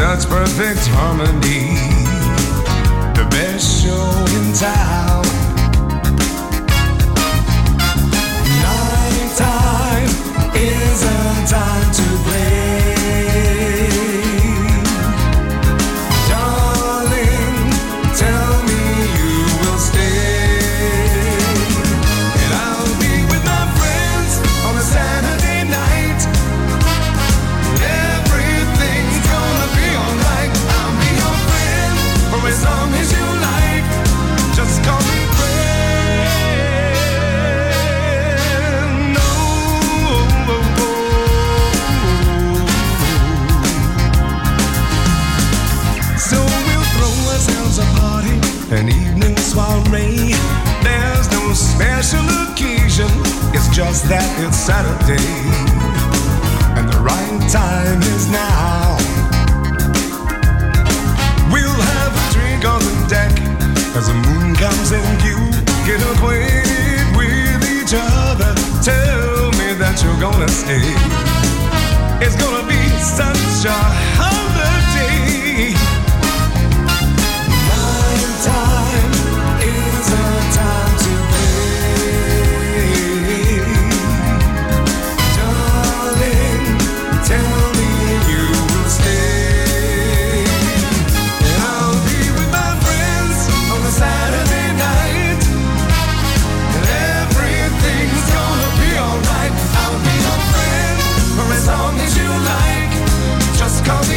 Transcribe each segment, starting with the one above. such perfect harmony. The best show in town. Night time isn't time to play. Darling, tell me you will stay. And I'll be with my friends on a Saturday night. Everything's gonna be alright. I'll be your friend for as long as you like. Just call me friend. No, oh, oh, oh. So we'll throw ourselves a party, an evening soiree. There's no special occasion. It's just that it's Saturday, and the right time is now. We'll have a drink on the deck as the moon comes and you get acquainted with each other. Tell me that you're gonna stay. It's gonna be such a holiday. Night time is a time to play. Darling, tell me you will stay. And I'll be with my friends on a Saturday night. And everything's gonna be alright. I'll be your friend for as long as you like. Just call me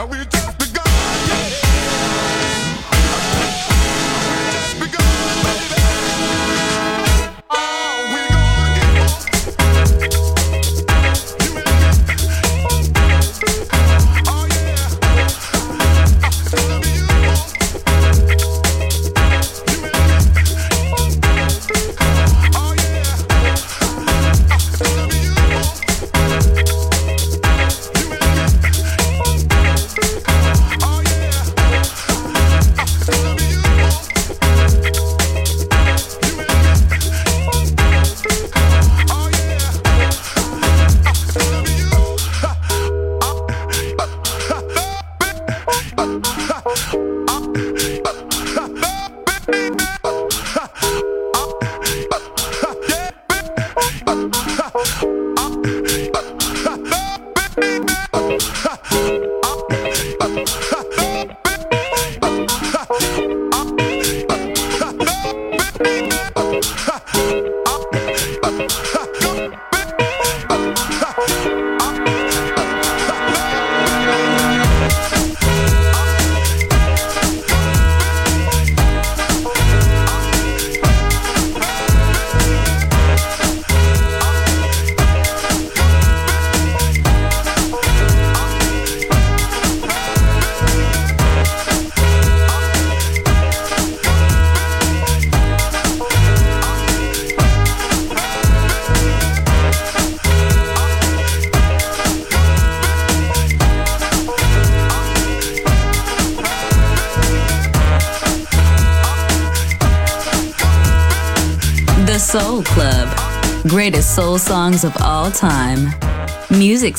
and we just begun. Soul Club, greatest soul songs of all time. Music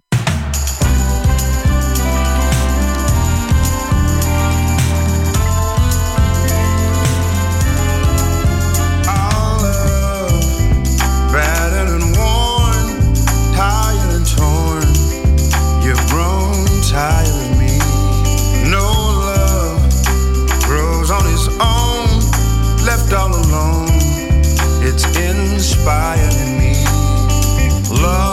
Inspiring me, love.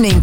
listening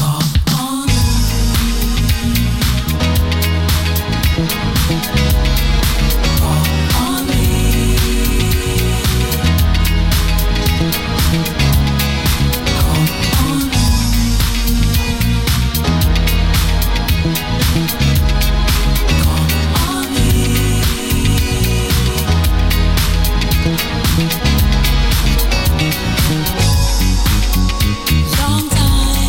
Long time.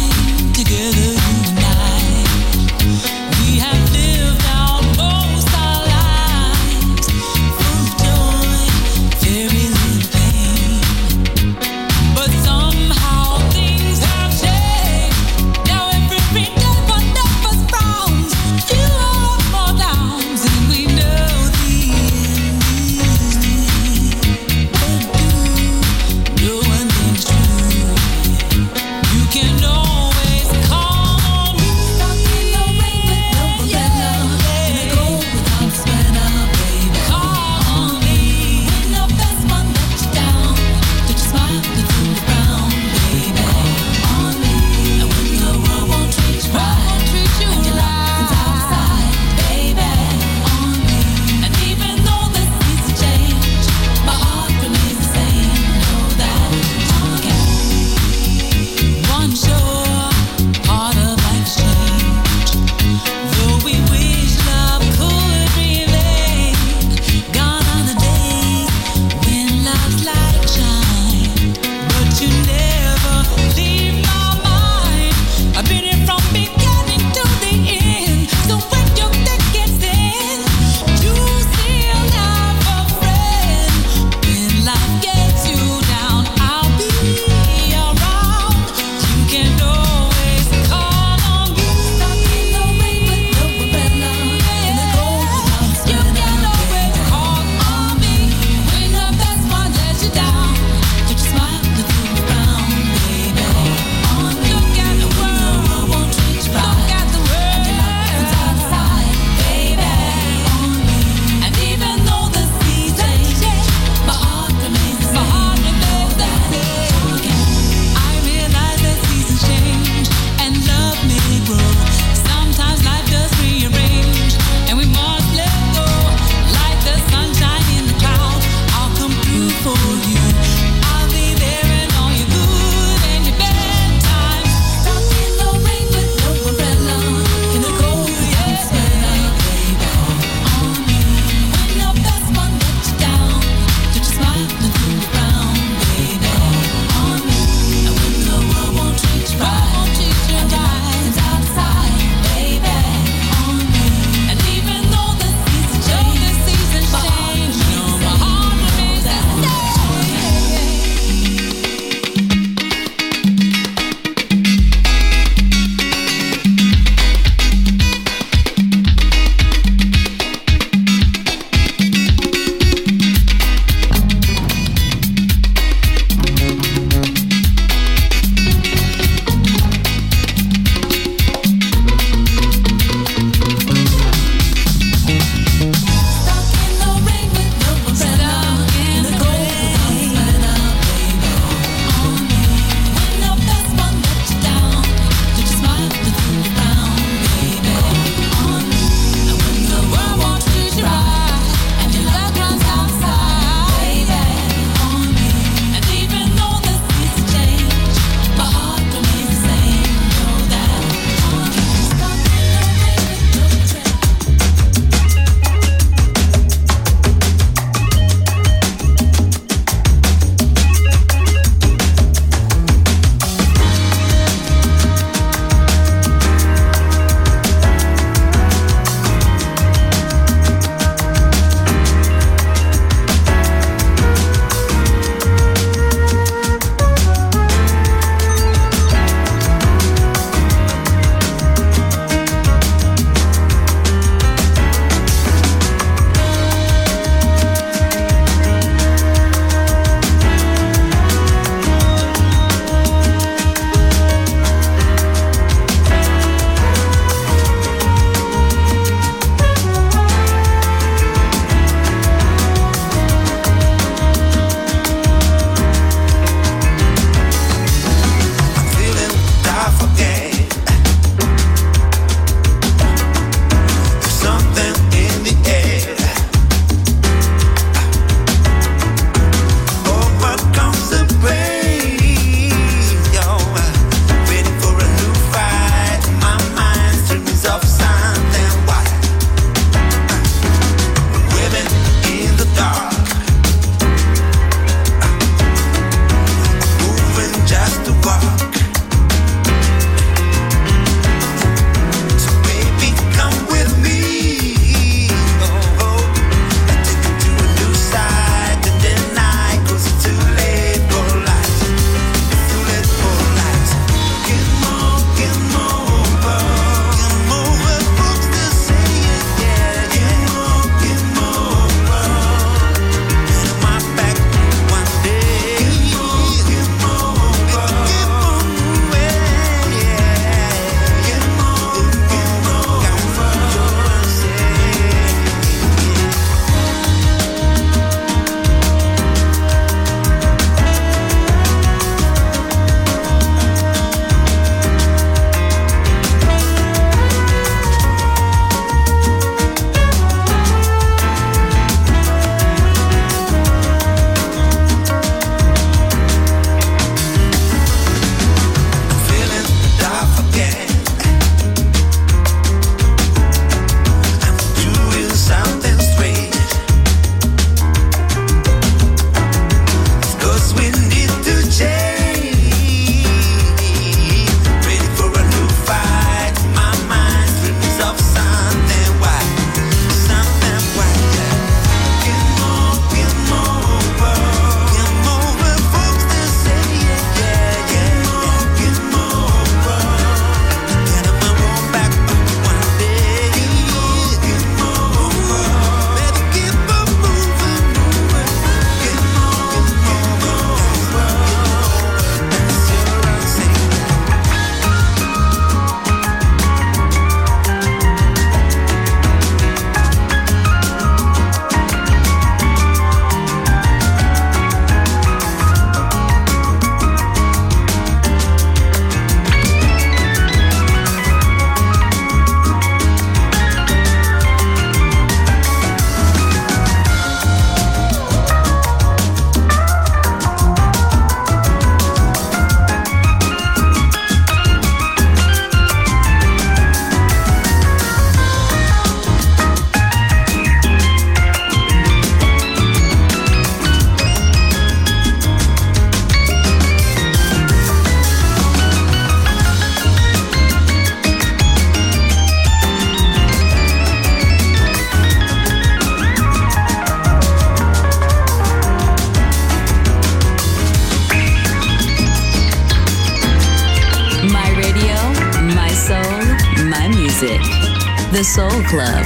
The Soul Club,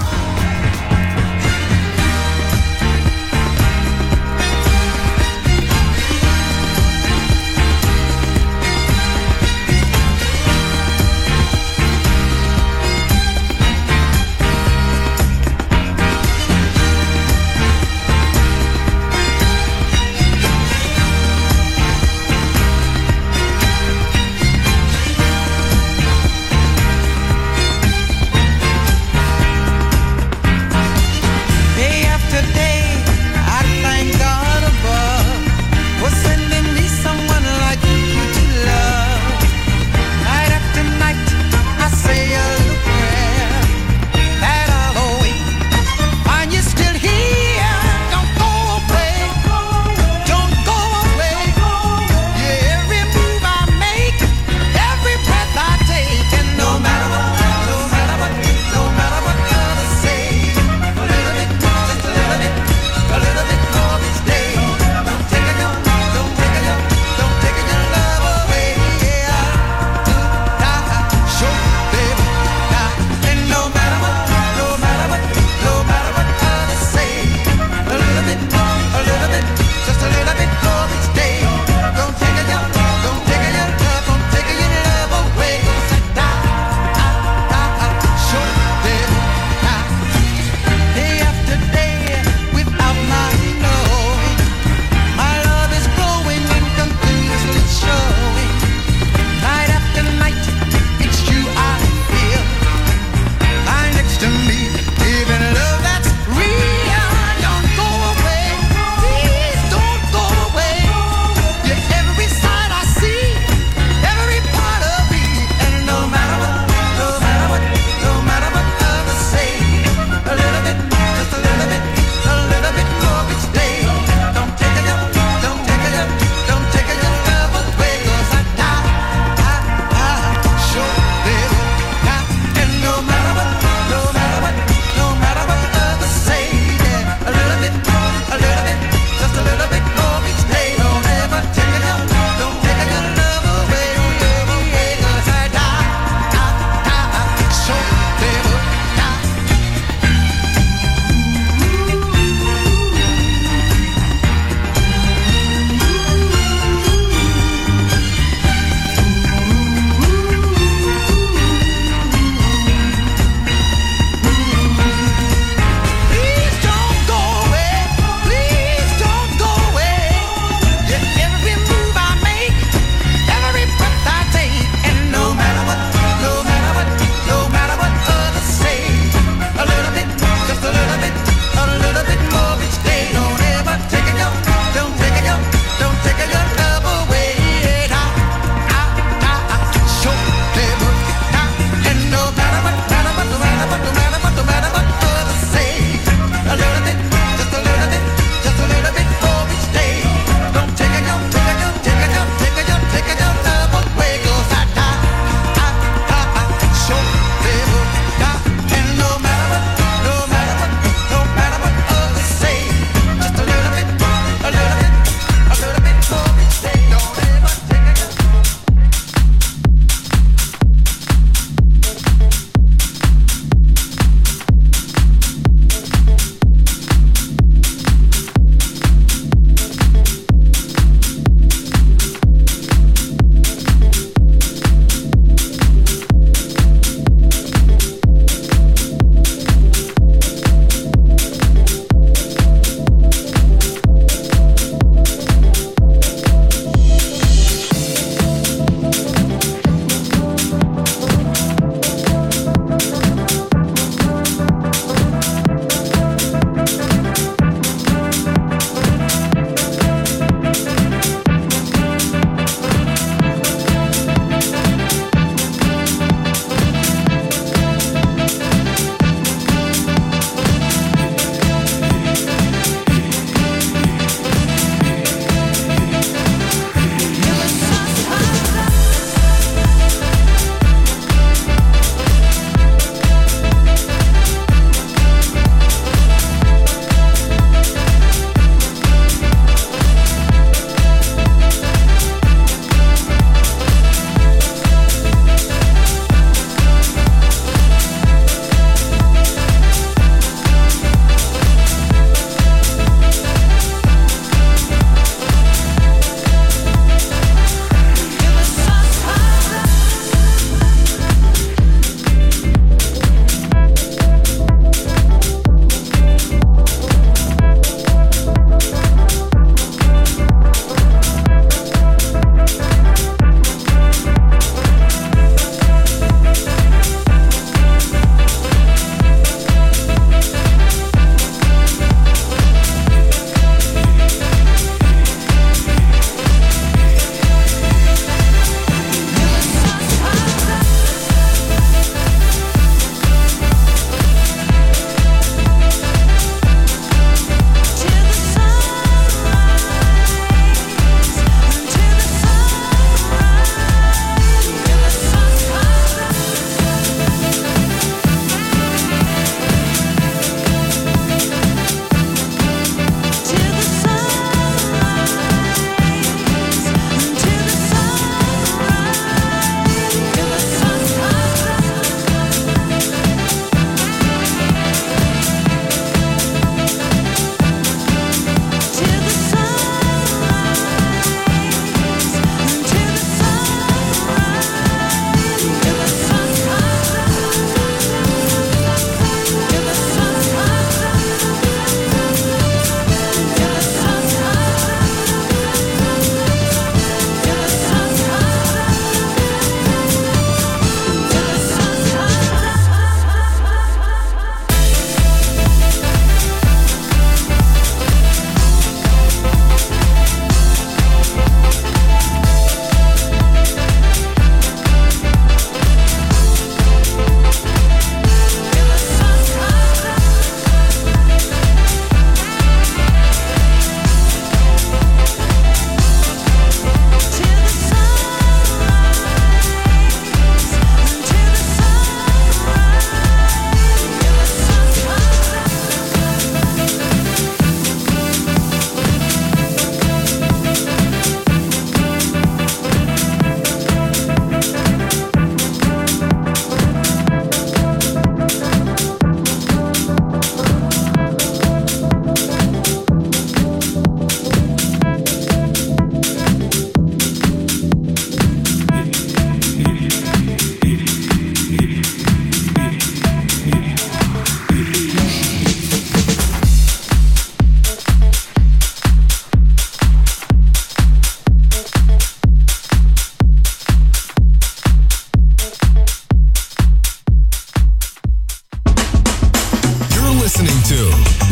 listening to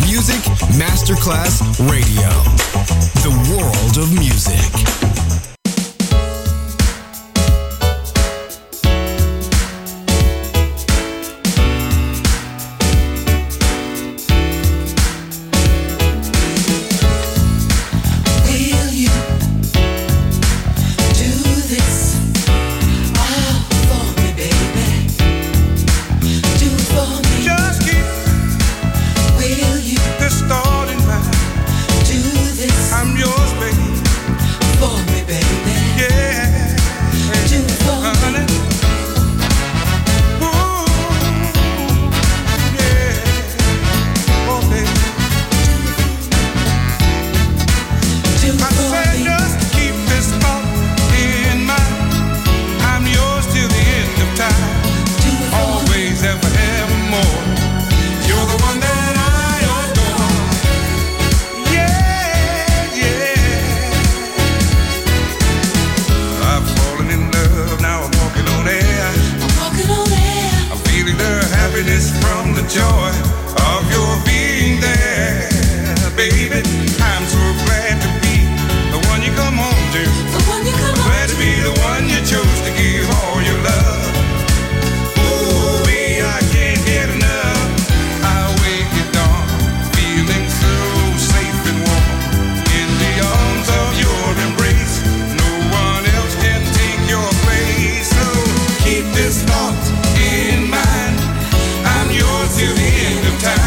Music Masterclass Radio, the world of music. Keep this thought in mind, I'm yours till the end of time.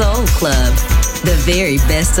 Soul Club, the very best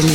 Gli